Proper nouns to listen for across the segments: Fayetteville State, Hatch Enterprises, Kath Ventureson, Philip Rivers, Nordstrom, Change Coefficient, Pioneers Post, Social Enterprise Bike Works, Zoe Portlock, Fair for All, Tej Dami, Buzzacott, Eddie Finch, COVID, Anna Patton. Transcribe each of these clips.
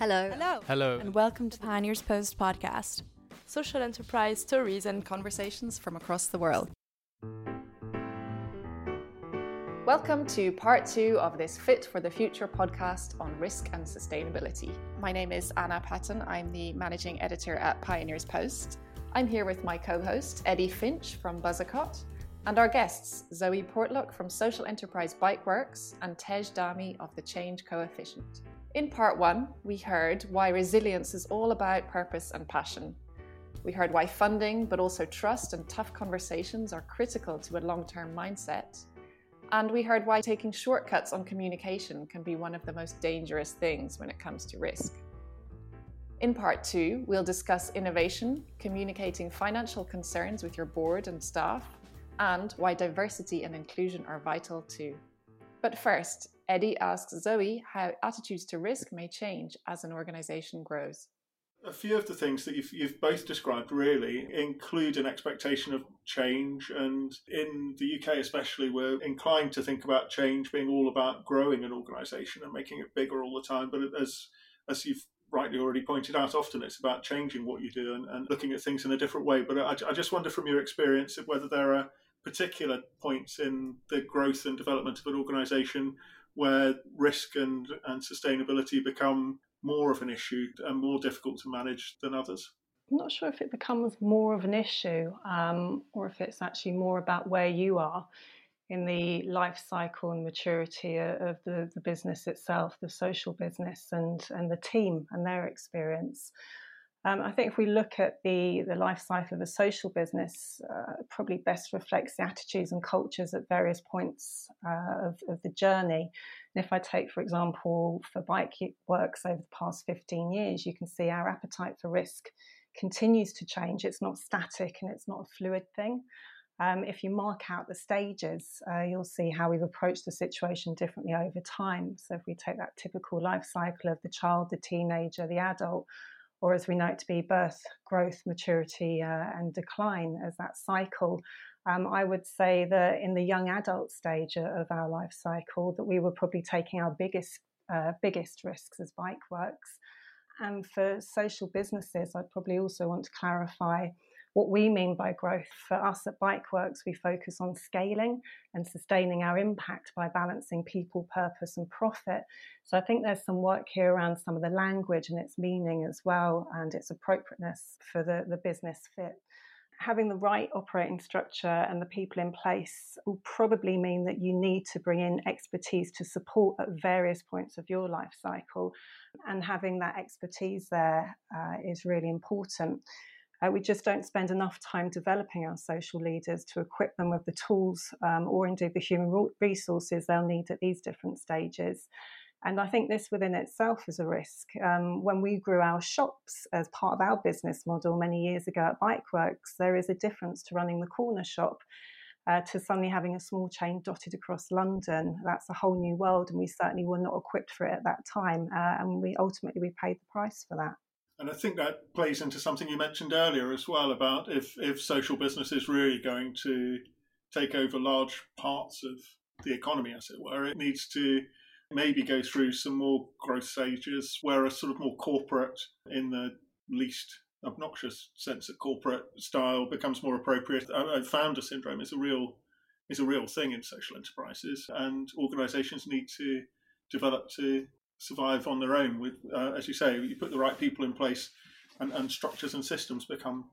Hello. Hello. Hello. And welcome to the Pioneers Post podcast. Social enterprise stories and conversations from across the world. Welcome to part 2 of this Fit for the Future podcast on risk and sustainability. My name is Anna Patton. I'm the managing editor at Pioneers Post. I'm here with my co-host Eddie Finch from Buzzacott and our guests Zoe Portlock from Social Enterprise Bike Works and Tej Dami of the Change Coefficient. In part 1, we heard why resilience is all about purpose and passion. We heard why funding, but also trust and tough conversations are critical to a long-term mindset. And we heard why taking shortcuts on communication can be one of the most dangerous things when it comes to risk. In part 2, we'll discuss innovation, communicating financial concerns with your board and staff, and why diversity and inclusion are vital too. But first, Eddie asks Zoe how attitudes to risk may change as an organization grows. A few of the things that you've both described really include an expectation of change, and in the UK especially, we're inclined to think about change being all about growing an organisation and making it bigger all the time. But as you've rightly already pointed out, often it's about changing what you do and looking at things in a different way. But I just wonder from your experience whether there are particular points in the growth and development of an organisation where risk and sustainability become more of an issue and more difficult to manage than others? I'm not sure if it becomes more of an issue or if it's actually more about where you are in the life cycle and maturity of the business itself, the social business and the team and their experience. I think if we look at the life cycle of a social business, probably best reflects the attitudes and cultures at various points of the journey. And if I take, for example, for Bike Works over the past 15 years, you can see our appetite for risk continues to change. It's not static and it's not a fluid thing. If you mark out the stages, you'll see how we've approached the situation differently over time. So if we take that typical life cycle of the child, the teenager, the adult, or as we know it to be birth, growth, maturity, and decline as that cycle. I would say that in the young adult stage of our life cycle that we were probably taking our biggest risks as Bike Works. And for social businesses, I'd probably also want to clarify what we mean by growth. For us at Bike Works, we focus on scaling and sustaining our impact by balancing people, purpose and profit. So I think there's some work here around some of the language and its meaning as well and its appropriateness for the business fit. Having the right operating structure and the people in place will probably mean that you need to bring in expertise to support at various points of your life cycle, and having that expertise there is really important. We just don't spend enough time developing our social leaders to equip them with the tools or indeed the human resources they'll need at these different stages. And I think this within itself is a risk. When we grew our shops as part of our business model many years ago at Bike Works, there is a difference to running the corner shop to suddenly having a small chain dotted across London. That's a whole new world, and we certainly were not equipped for it at that time. And we ultimately paid the price for that. And I think that plays into something you mentioned earlier as well about if social business is really going to take over large parts of the economy, as it were, it needs to maybe go through some more growth stages where a sort of more corporate, in the least obnoxious sense of corporate style, becomes more appropriate. Founder syndrome is a real thing in social enterprises, and organisations need to develop to survive on their own. With, as you say, you put the right people in place, and structures and systems become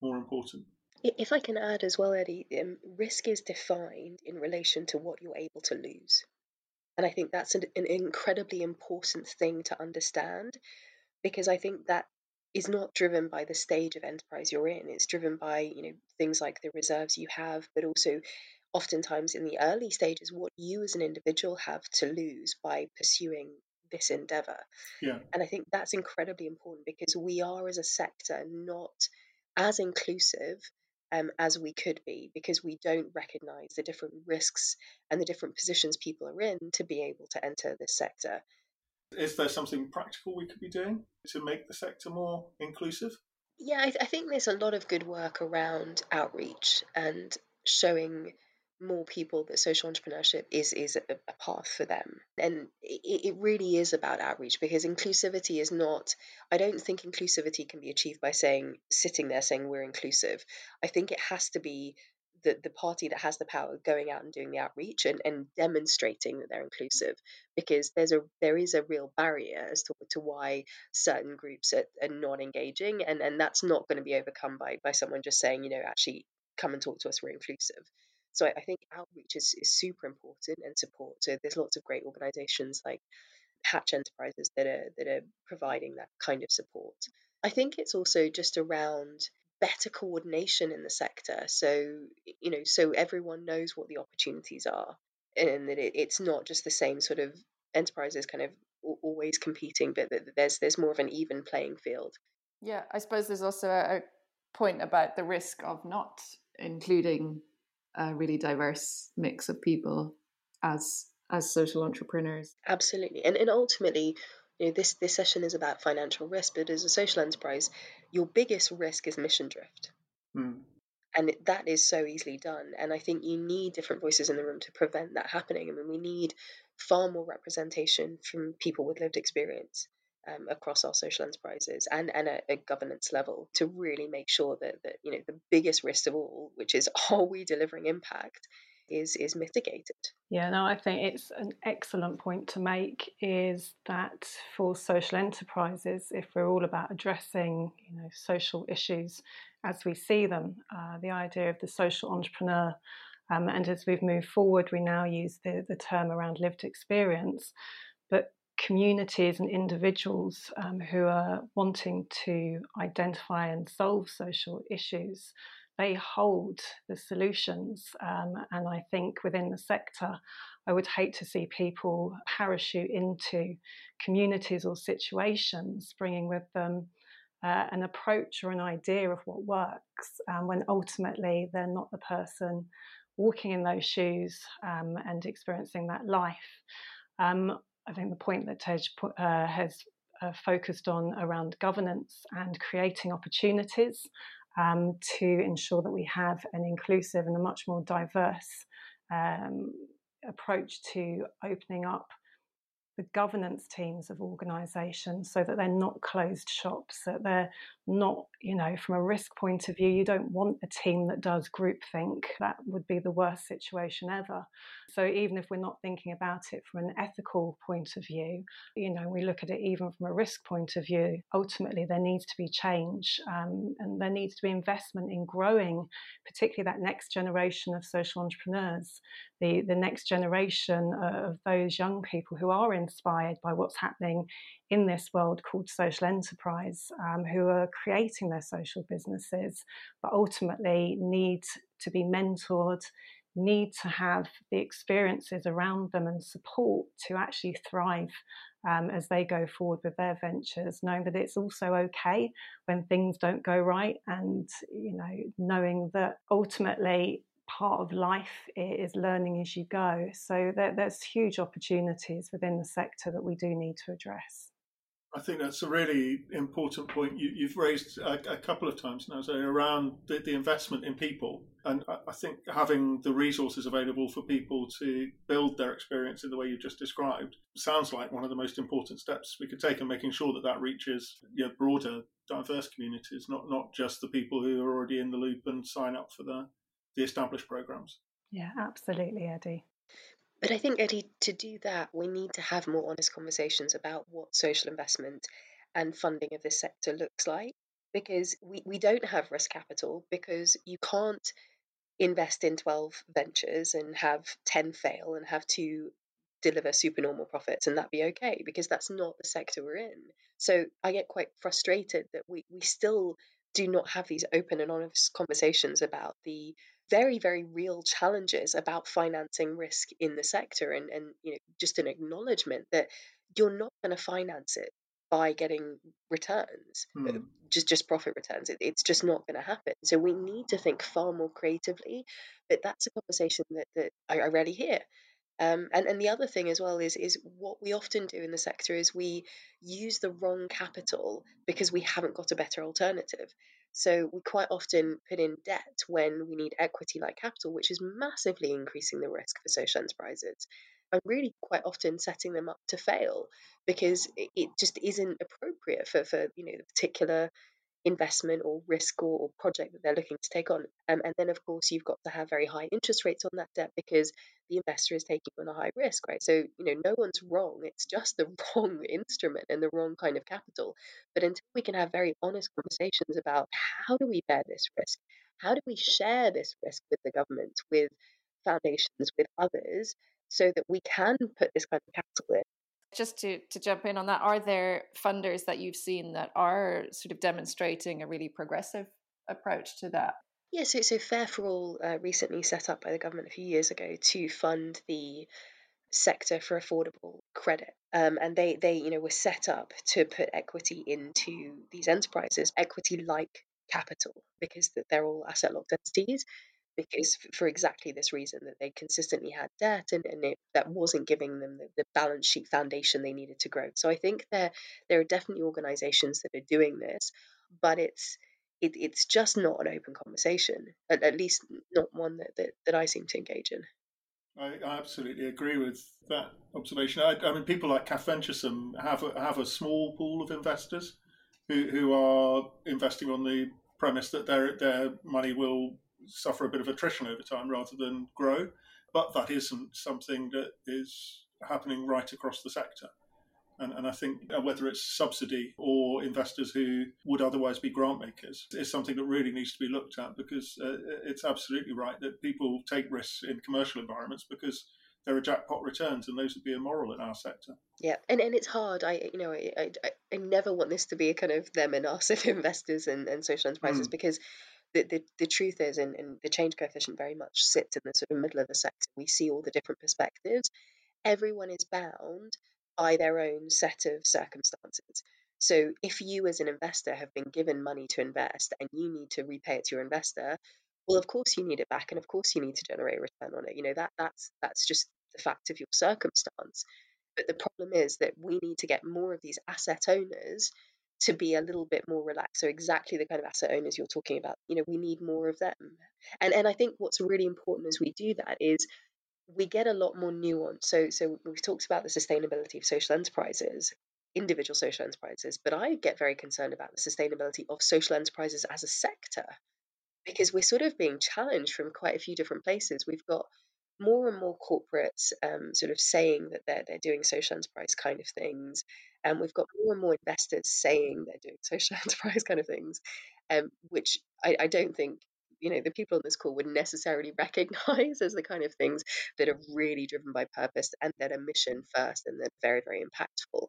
more important. If I can add as well, Eddie, risk is defined in relation to what you're able to lose. And I think that's an incredibly important thing to understand, because I think that is not driven by the stage of enterprise you're in. It's driven by, things like the reserves you have, but also oftentimes in the early stages, what you as an individual have to lose by pursuing this endeavour. Yeah. And I think that's incredibly important, because we are as a sector not as inclusive as we could be, because we don't recognise the different risks and the different positions people are in to be able to enter this sector. Is there something practical we could be doing to make the sector more inclusive? Yeah, I think there's a lot of good work around outreach and showing more people that social entrepreneurship is a path for them. And it really is about outreach, because inclusivity is not, I don't think inclusivity can be achieved by sitting there saying we're inclusive. I think it has to be the party that has the power going out and doing the outreach and demonstrating that they're inclusive, because there is a real barrier as to why certain groups are not engaging, and that's not going to be overcome by someone just saying, you know, actually come and talk to us, we're inclusive. So I think outreach is super important, and support. So there's lots of great organisations like Hatch Enterprises that are providing that kind of support. I think it's also just around better coordination in the sector. So, you know, so everyone knows what the opportunities are, and that it's not just the same sort of enterprises kind of always competing, but that there's more of an even playing field. Yeah, I suppose there's also a point about the risk of not including a really diverse mix of people as social entrepreneurs. Absolutely. And ultimately, you know, this session is about financial risk, but as a social enterprise, your biggest risk is mission drift. Mm. And that is so easily done. And I think you need different voices in the room to prevent that happening. I mean, we need far more representation from people with lived experience across our social enterprises and at a governance level to really make sure that you know, the biggest risk of all, which is are we delivering impact, is mitigated. Yeah, no, I think it's an excellent point to make, is that for social enterprises, if we're all about addressing, you know, social issues as we see them, the idea of the social entrepreneur, and as we've moved forward, we now use the term around lived experience, but communities and individuals who are wanting to identify and solve social issues, they hold the solutions. And I think within the sector, I would hate to see people parachute into communities or situations, bringing with them an approach or an idea of what works, when ultimately they're not the person walking in those shoes and experiencing that life. I think the point that Tej has focused on around governance and creating opportunities to ensure that we have an inclusive and a much more diverse approach to opening up the governance teams of organisations so that they're not closed shops, that they're not, you know, from a risk point of view, you don't want a team that does groupthink. That would be the worst situation ever. So even if we're not thinking about it from an ethical point of view, you know, we look at it even from a risk point of view, ultimately there needs to be change, and there needs to be investment in growing, particularly that next generation of social entrepreneurs, the next generation of those young people who are inspired by what's happening in this world called social enterprise, who are creating their social businesses, but ultimately need to be mentored, need to have the experiences around them and support to actually thrive as they go forward with their ventures, knowing that it's also okay when things don't go right, and, you know, knowing that ultimately part of life is learning as you go. So there's huge opportunities within the sector that we do need to address. I think that's a really important point you've raised a couple of times now, so around the investment in people. And I think having the resources available for people to build their experience in the way you just described sounds like one of the most important steps we could take in making sure that reaches, you know, broader, diverse communities, not just the people who are already in the loop and sign up for the established programmes. Yeah, absolutely, Eddie. But I think, Eddie, to do that, we need to have more honest conversations about what social investment and funding of this sector looks like, because we don't have risk capital, because you can't invest in 12 ventures and have 10 fail and have 2 deliver supernormal profits and that be okay, because that's not the sector we're in. So I get quite frustrated that we still do not have these open and honest conversations about the very, very real challenges about financing risk in the sector, and you know, just an acknowledgement that you're not going to finance it by getting returns, just profit returns. It's just not going to happen. So we need to think far more creatively, but that's a conversation that I rarely hear. And the other thing as well is what we often do in the sector is we use the wrong capital because we haven't got a better alternative. So we quite often put in debt when we need equity-like capital, which is massively increasing the risk for social enterprises and really quite often setting them up to fail because it just isn't appropriate for the particular investment or risk or project that they're looking to take on. And then, of course, you've got to have very high interest rates on that debt because the investor is taking on a high risk, right? So, no one's wrong. It's just the wrong instrument and the wrong kind of capital. But until we can have very honest conversations about how do we bear this risk? How do we share this risk with the government, with foundations, with others, so that we can put this kind of capital in? Just to jump in on that, are there funders that you've seen that are sort of demonstrating a really progressive approach to that? Yeah, so Fair for All recently set up by the government a few years ago to fund the sector for affordable credit. And they were set up to put equity into these enterprises, equity-like capital, because they're all asset-locked entities, because for exactly this reason, that they consistently had debt and that wasn't giving them the balance sheet foundation they needed to grow. So I think there are definitely organisations that are doing this, but it's just not an open conversation, at least not one that I seem to engage in. I absolutely agree with that observation. I mean, people like Kath Ventureson have a small pool of investors who are investing on the premise that their money will suffer a bit of attrition over time rather than grow, but that isn't something that is happening right across the sector. And I think whether it's subsidy or investors who would otherwise be grant makers is something that really needs to be looked at, because it's absolutely right that people take risks in commercial environments because there are jackpot returns, and those would be immoral in our sector. Yeah, and it's hard. I never want this to be a kind of them and us of investors and social enterprises, because The truth is, and the change coefficient very much sits in the sort of middle of the sector. We see all the different perspectives. Everyone is bound by their own set of circumstances. So if you as an investor have been given money to invest and you need to repay it to your investor, well, of course you need it back, and of course you need to generate a return on it. That's just the fact of your circumstance. But the problem is that we need to get more of these asset owners to be a little bit more relaxed. So exactly the kind of asset owners you're talking about, we need more of them. And I think what's really important as we do that is we get a lot more nuance. So we've talked about the sustainability of social enterprises, individual social enterprises, but I get very concerned about the sustainability of social enterprises as a sector, because we're sort of being challenged from quite a few different places. We've got more and more corporates sort of saying that they're doing social enterprise kind of things. And we've got more and more investors saying they're doing social enterprise kind of things, which I don't think, the people on this call would necessarily recognize as the kind of things that are really driven by purpose and that are mission first and that are very, very impactful.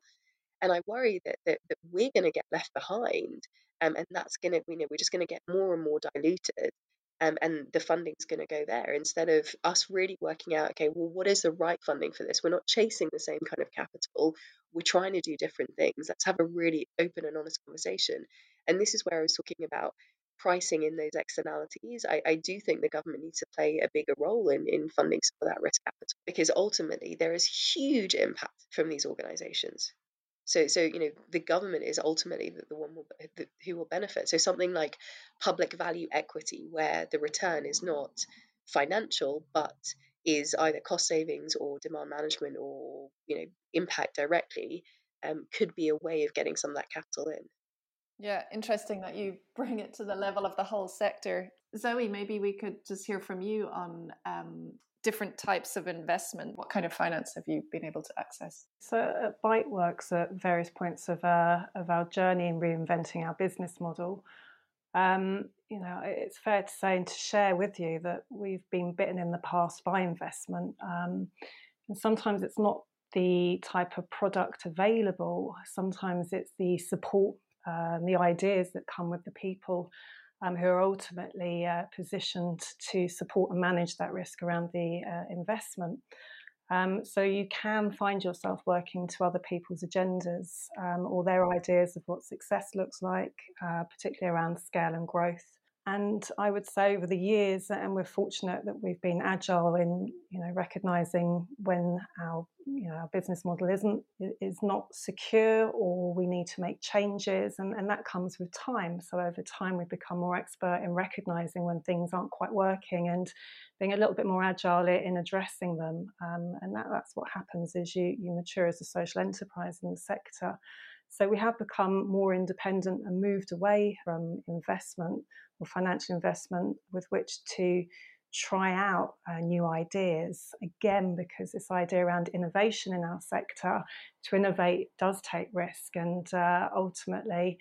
And I worry that we're going to get left behind, and that's going to, we're just going to get more and more diluted. And the funding's going to go there instead of us really working out, okay, well, what is the right funding for this? We're not chasing the same kind of capital. We're trying to do different things. Let's have a really open and honest conversation. And this is where I was talking about pricing in those externalities. I do think the government needs to play a bigger role in funding some of that risk capital, because ultimately there is huge impact from these organisations. So the government is ultimately the one who will benefit. So something like public value equity, where the return is not financial, but is either cost savings or demand management or impact directly, could be a way of getting some of that capital in. Yeah, interesting that you bring it to the level of the whole sector. Zoe, maybe we could just hear from you on different types of investment. What kind of finance have you been able to access? So at Bike Works, at various points of our journey in reinventing our business model, it's fair to say and to share with you that we've been bitten in the past by investment. And sometimes it's not the type of product available. Sometimes it's the support and the ideas that come with the people who are ultimately positioned to support and manage that risk around the investment. So you can find yourself working to other people's agendas or their ideas of what success looks like, particularly around scale and growth. And I would say over the years, and we're fortunate that we've been agile in, you know, recognising when our, you know, our business model is not secure, or we need to make changes, and that comes with time. So over time, we've become more expert in recognising when things aren't quite working and being a little bit more agile in addressing them. And that's what happens as you mature as a social enterprise in the sector. So we have become more independent and moved away from investment or financial investment with which to try out new ideas. Again, because this idea around innovation in our sector, to innovate does take risk, and ultimately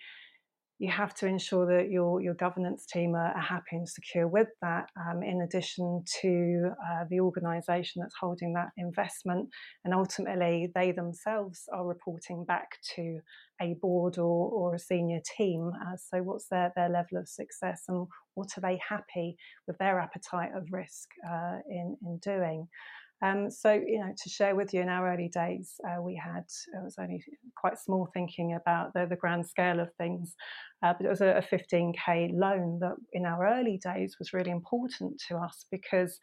you have to ensure that your governance team are happy and secure with that, in addition to the organisation that's holding that investment. And ultimately, they themselves are reporting back to a board or a senior team. So what's their level of success, and what are they happy with their appetite of risk in doing? So, you know, to share with you, in our early days, it was only quite small thinking about the grand scale of things, but it was a 15k loan that in our early days was really important to us, because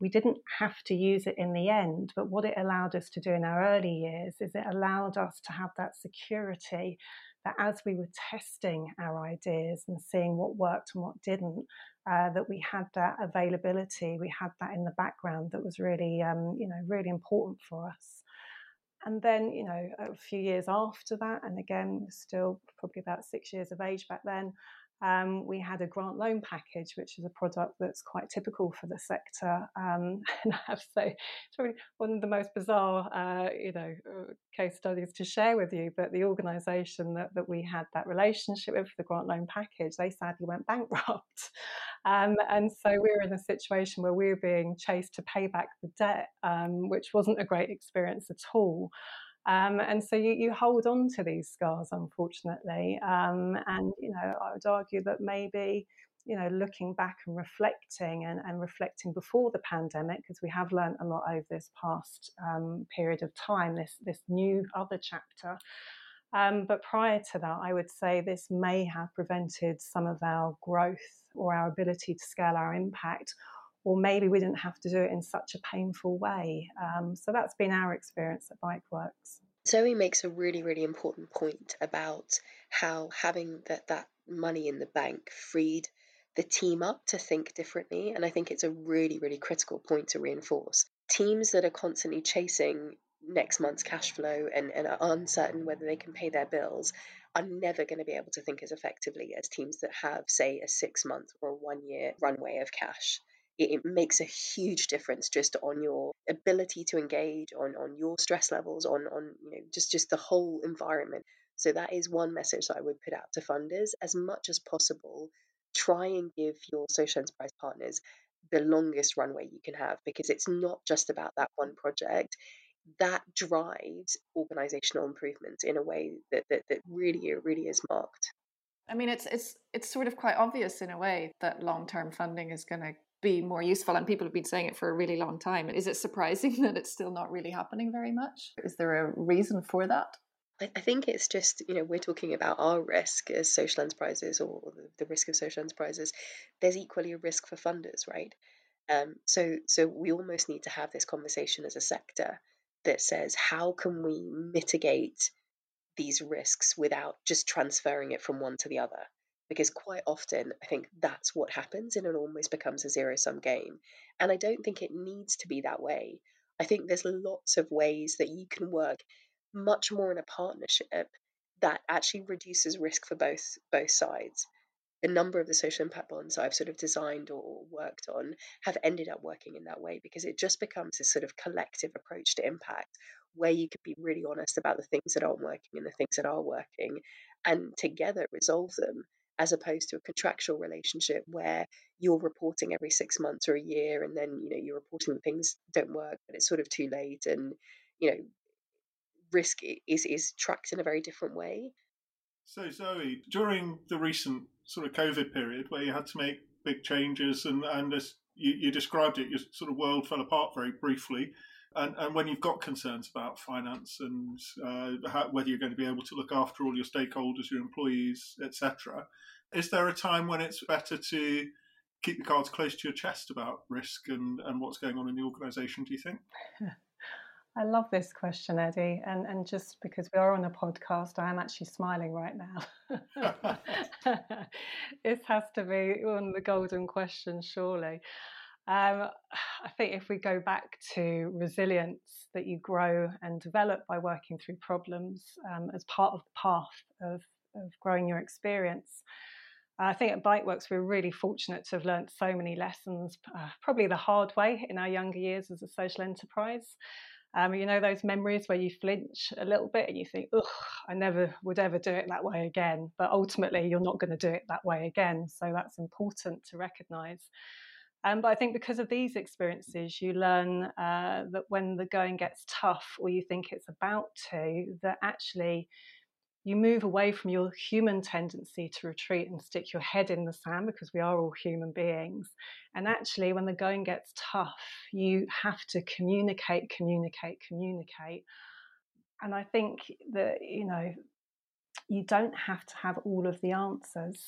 we didn't have to use it in the end. But what it allowed us to do in our early years is it allowed us to have that security that as we were testing our ideas and seeing what worked and what didn't, that we had that availability, we had that in the background that was really, really important for us. And then, you know, a few years after that, and again, still probably about 6 years of age back then, we had a grant loan package, which is a product that's quite typical for the sector. And I have to say, it's probably one of the most bizarre, case studies to share with you. But the organisation that we had that relationship with, the grant loan package, they sadly went bankrupt. And so we were in a situation where we were being chased to pay back the debt, which wasn't a great experience at all. And so you hold on to these scars, unfortunately. And, you know, I would argue that maybe, you know, looking back and reflecting and reflecting before the pandemic, because we have learned a lot over this past period of time, this new other chapter. But prior to that, I would say this may have prevented some of our growth or our ability to scale our impact, or maybe we didn't have to do it in such a painful way. So that's been our experience at Bike Works. Zoe makes a really, really important point about how having that money in the bank freed the team up to think differently. And I think it's a really, really critical point to reinforce. Teams that are constantly chasing next month's cash flow and are uncertain whether they can pay their bills are never going to be able to think as effectively as teams that have, say, a 6-month or a 1-year runway of cash. It makes a huge difference just on your ability to engage, on your stress levels, on just the whole environment. So that is one message that I would put out to funders. As much as possible, try and give your social enterprise partners the longest runway you can have, because it's not just about that one project. That drives organizational improvements in a way that really is marked. I mean, it's sort of quite obvious in a way that long-term funding is going to be more useful, and people have been saying it for a really long time. Is it surprising that it's still not really happening very much? Is there a reason for that? I think it's just, you know, we're talking about our risk as social enterprises, or the risk of social enterprises. There's equally a risk for funders, right? So we almost need to have this conversation as a sector that says, how can we mitigate these risks without just transferring it from one to the other? Because quite often, I think that's what happens, and it almost becomes a zero-sum game. And I don't think it needs to be that way. I think there's lots of ways that you can work much more in a partnership that actually reduces risk for both sides. A number of the social impact bonds I've sort of designed or worked on have ended up working in that way, because it just becomes this sort of collective approach to impact, where you can be really honest about the things that aren't working and the things that are working, and together resolve them, as opposed to a contractual relationship where you're reporting every 6 months or a year, and then, you know, you're reporting that things don't work, but it's sort of too late, and, you know, risk is tracked in a very different way. So Zoe, during the recent sort of COVID period where you had to make big changes, and as you described it, your sort of world fell apart very briefly. And when you've got concerns about finance and whether you're going to be able to look after all your stakeholders, your employees, etc., is there a time when it's better to keep your cards close to your chest about risk and what's going on in the organisation, do you think? I love this question, Eddie. And just because we are on a podcast, I am actually smiling right now. This has to be one of the golden questions, surely. I think if we go back to resilience, that you grow and develop by working through problems as part of the path of growing your experience. I think at Bike Works, we're really fortunate to have learned so many lessons, probably the hard way in our younger years as a social enterprise. You know, those memories where you flinch a little bit and you think, ugh, I never would ever do it that way again. But ultimately, you're not going to do it that way again. So that's important to recognise. But I think because of these experiences, you learn that when the going gets tough or you think it's about to, that actually you move away from your human tendency to retreat and stick your head in the sand, because we are all human beings. And actually, when the going gets tough, you have to communicate. And I think that, you know, you don't have to have all of the answers.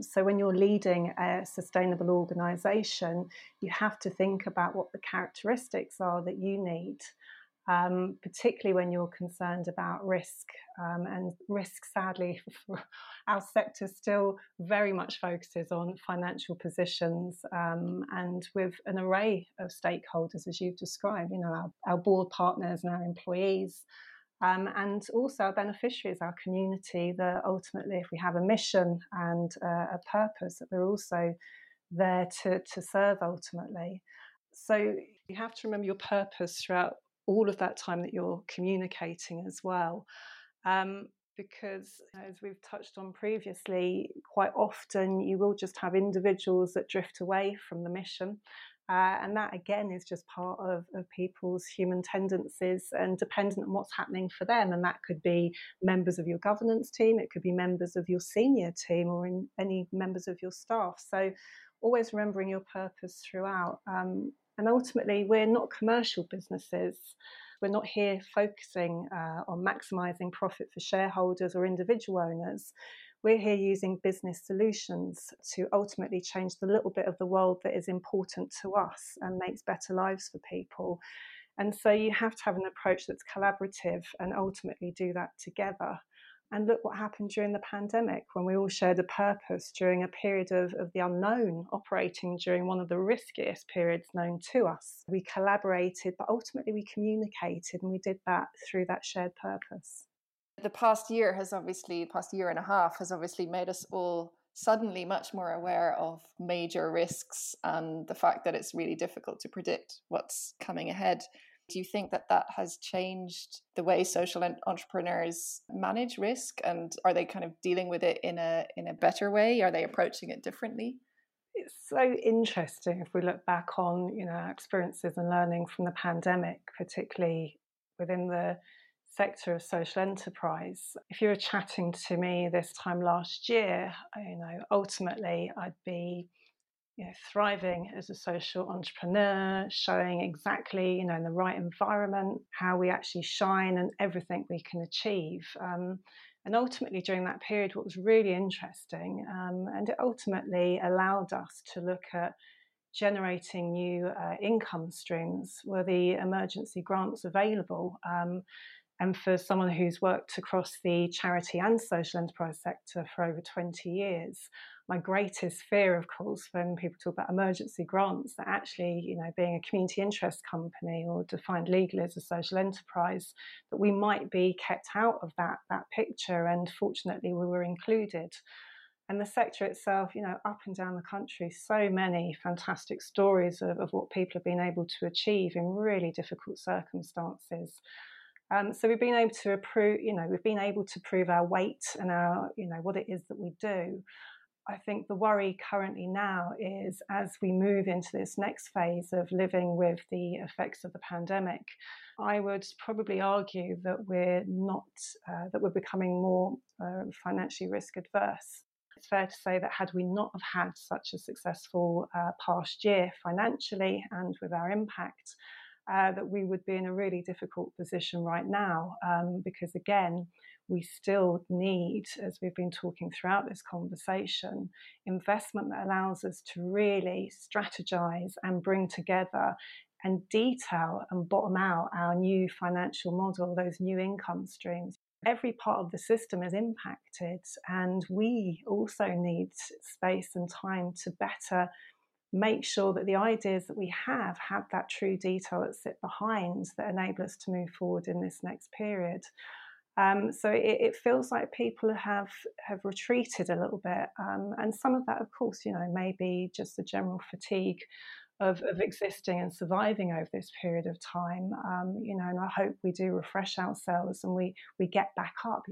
So when you're leading a sustainable organisation, you have to think about what the characteristics are that you need, particularly when you're concerned about risk. And risk, sadly, for our sector still very much focuses on financial positions and with an array of stakeholders, as you've described, you know, our board partners and our employees. And also our beneficiaries, our community, that ultimately if we have a mission and a purpose, that we're also there to serve ultimately. So you have to remember your purpose throughout all of that time that you're communicating as well. Because as we've touched on previously, quite often you will just have individuals that drift away from the mission. And that, again, is just part of people's human tendencies and dependent on what's happening for them. And that could be members of your governance team, it could be members of your senior team or in any members of your staff. So always remembering your purpose throughout. And ultimately, we're not commercial businesses. We're not here focusing on maximising profit for shareholders or individual owners. We're here using business solutions to ultimately change the little bit of the world that is important to us and makes better lives for people. And so you have to have an approach that's collaborative and ultimately do that together. And look what happened during the pandemic when we all shared a purpose during a period of the unknown, operating during one of the riskiest periods known to us. We collaborated, but ultimately we communicated, and we did that through that shared purpose. The past year and a half has obviously made us all suddenly much more aware of major risks and the fact that it's really difficult to predict what's coming ahead. Do you think that that has changed the way social entrepreneurs manage risk, and are they kind of dealing with it in a better way? Are they approaching it differently? It's so interesting if we look back on, you know, our experiences and learning from the pandemic, particularly within the sector of social enterprise. If you were chatting to me this time last year, you know, ultimately I'd be, you know, thriving as a social entrepreneur, showing exactly, you know, in the right environment how we actually shine and everything we can achieve. And ultimately during that period, what was really interesting, and it ultimately allowed us to look at generating new income streams, were the emergency grants available. And for someone who's worked across the charity and social enterprise sector for over 20 years, my greatest fear, of course, when people talk about emergency grants, that actually, you know, being a community interest company or defined legally as a social enterprise, that we might be kept out of that picture. And fortunately, we were included. And the sector itself, you know, up and down the country, so many fantastic stories of what people have been able to achieve in really difficult circumstances. So we've been able to prove our weight and our, you know, what it is that we do. I think the worry currently now is as we move into this next phase of living with the effects of the pandemic, I would probably argue that we're becoming more financially risk adverse. It's fair to say that had we not have had such a successful past year financially and with our impact, that we would be in a really difficult position right now, because again, we still need, as we've been talking throughout this conversation, investment that allows us to really strategize and bring together and detail and bottom out our new financial model, those new income streams. Every part of the system is impacted, and we also need space and time to better make sure that the ideas that we have that true detail that sit behind that enable us to move forward in this next period. So it feels like people have retreated a little bit, and some of that, of course, maybe just the general fatigue of existing and surviving over this period of time, and I hope we do refresh ourselves and we get back up,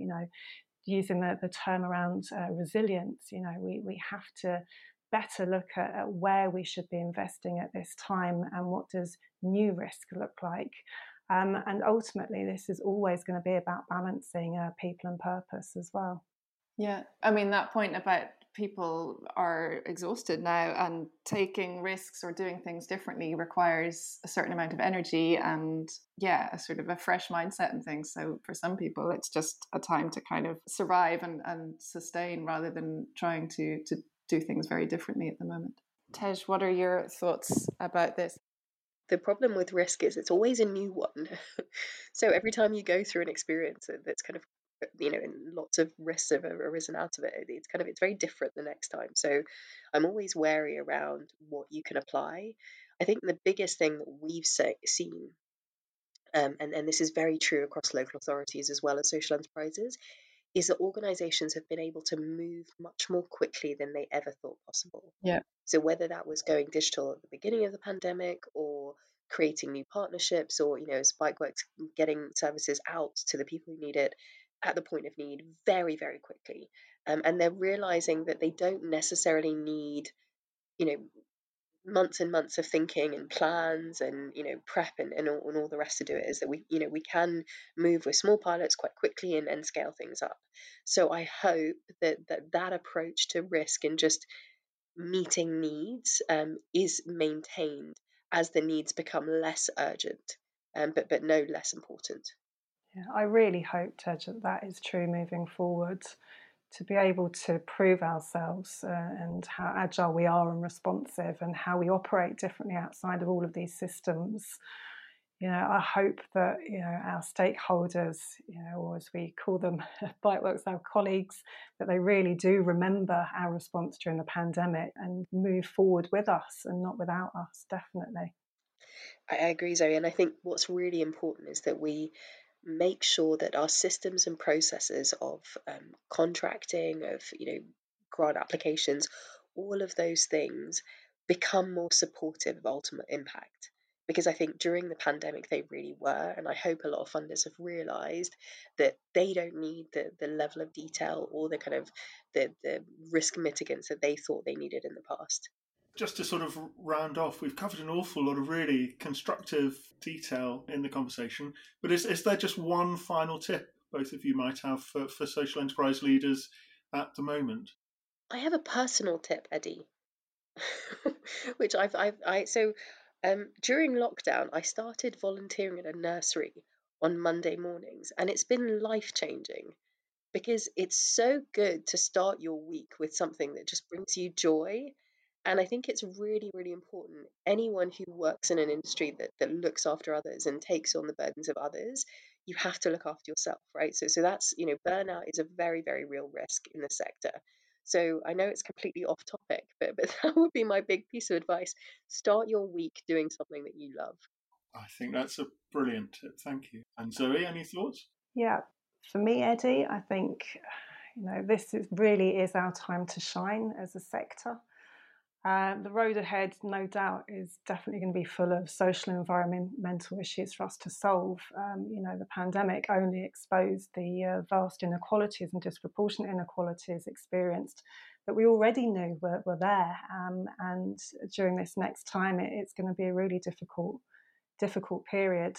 using the term around resilience. We have to better look at where we should be investing at this time and what does new risk look like. And ultimately, this is always going to be about balancing people and purpose as well. Yeah, I mean, that point about people are exhausted now, and taking risks or doing things differently requires a certain amount of energy and, a sort of a fresh mindset and things. So for some people, it's just a time to kind of survive and sustain rather than trying to do things very differently at the moment. Tej, what are your thoughts about this? The problem with risk is it's always a new one. So every time you go through an experience that's kind of, and lots of risks have arisen out of it, it's very different the next time. So I'm always wary around what you can apply. I think the biggest thing that we've seen, and this is very true across local authorities as well as social enterprises, is that organisations have been able to move much more quickly than they ever thought possible. Yeah. So whether that was going digital at the beginning of the pandemic, or creating new partnerships, or as Bike Works, getting services out to the people who need it at the point of need very, very quickly. And they're realising that they don't necessarily need, months and months of thinking and plans and prep and all the rest to do it, is that we we can move with small pilots quite quickly and scale things up. So I hope that approach to risk and just meeting needs is maintained as the needs become less urgent, but no less important. Yeah, I really hope, Tej, that is true moving forward. To be able to prove ourselves and how agile we are and responsive and how we operate differently outside of all of these systems. I hope that, our stakeholders, or as we call them, Bikeworks, our colleagues, that they really do remember our response during the pandemic and move forward with us and not without us, definitely. I agree, Zoe. And I think what's really important is that we make sure that our systems and processes of contracting, of grant applications, all of those things become more supportive of ultimate impact. Because I think during the pandemic they really were, and I hope a lot of funders have realised that they don't need the level of detail or the kind of the risk mitigants that they thought they needed in the past. Just to sort of round off, we've covered an awful lot of really constructive detail in the conversation, but is there just one final tip both of you might have for social enterprise leaders at the moment? I have a personal tip, Eddie, which during lockdown, I started volunteering at a nursery on Monday mornings, and it's been life-changing. Because it's so good to start your week with something that just brings you joy. And I think it's really, really important. Anyone who works in an industry that looks after others and takes on the burdens of others, you have to look after yourself, right? So that's, burnout is a very, very real risk in the sector. So I know it's completely off topic, but that would be my big piece of advice. Start your week doing something that you love. I think that's a brilliant tip. Thank you. And Zoe, any thoughts? Yeah. For me, Eddie, I think, this really is our time to shine as a sector. The road ahead, no doubt, is definitely going to be full of social and environmental issues for us to solve. The pandemic only exposed the vast inequalities and disproportionate inequalities experienced that we already knew were there. And during this next time, it's going to be a really difficult period.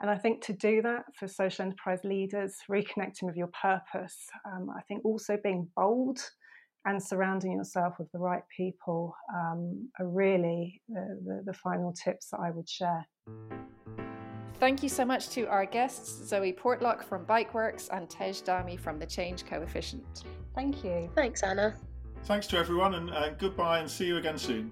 And I think to do that for social enterprise leaders, reconnecting with your purpose, I think also being bold and surrounding yourself with the right people are really the final tips that I would share. Thank you so much to our guests, Zoe Portlock from Bike Works and Tej Dami from the Change Coefficient. Thank you. Thanks, Anna. Thanks to everyone, and goodbye, and see you again soon.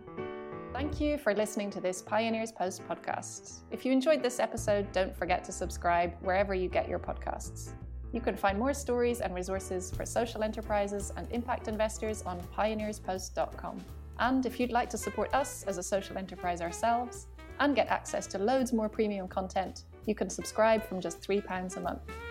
Thank you for listening to this Pioneers Post podcast. If you enjoyed this episode, don't forget to subscribe wherever you get your podcasts. You can find more stories and resources for social enterprises and impact investors on pioneerspost.com. And if you'd like to support us as a social enterprise ourselves and get access to loads more premium content, you can subscribe from just £3 a month.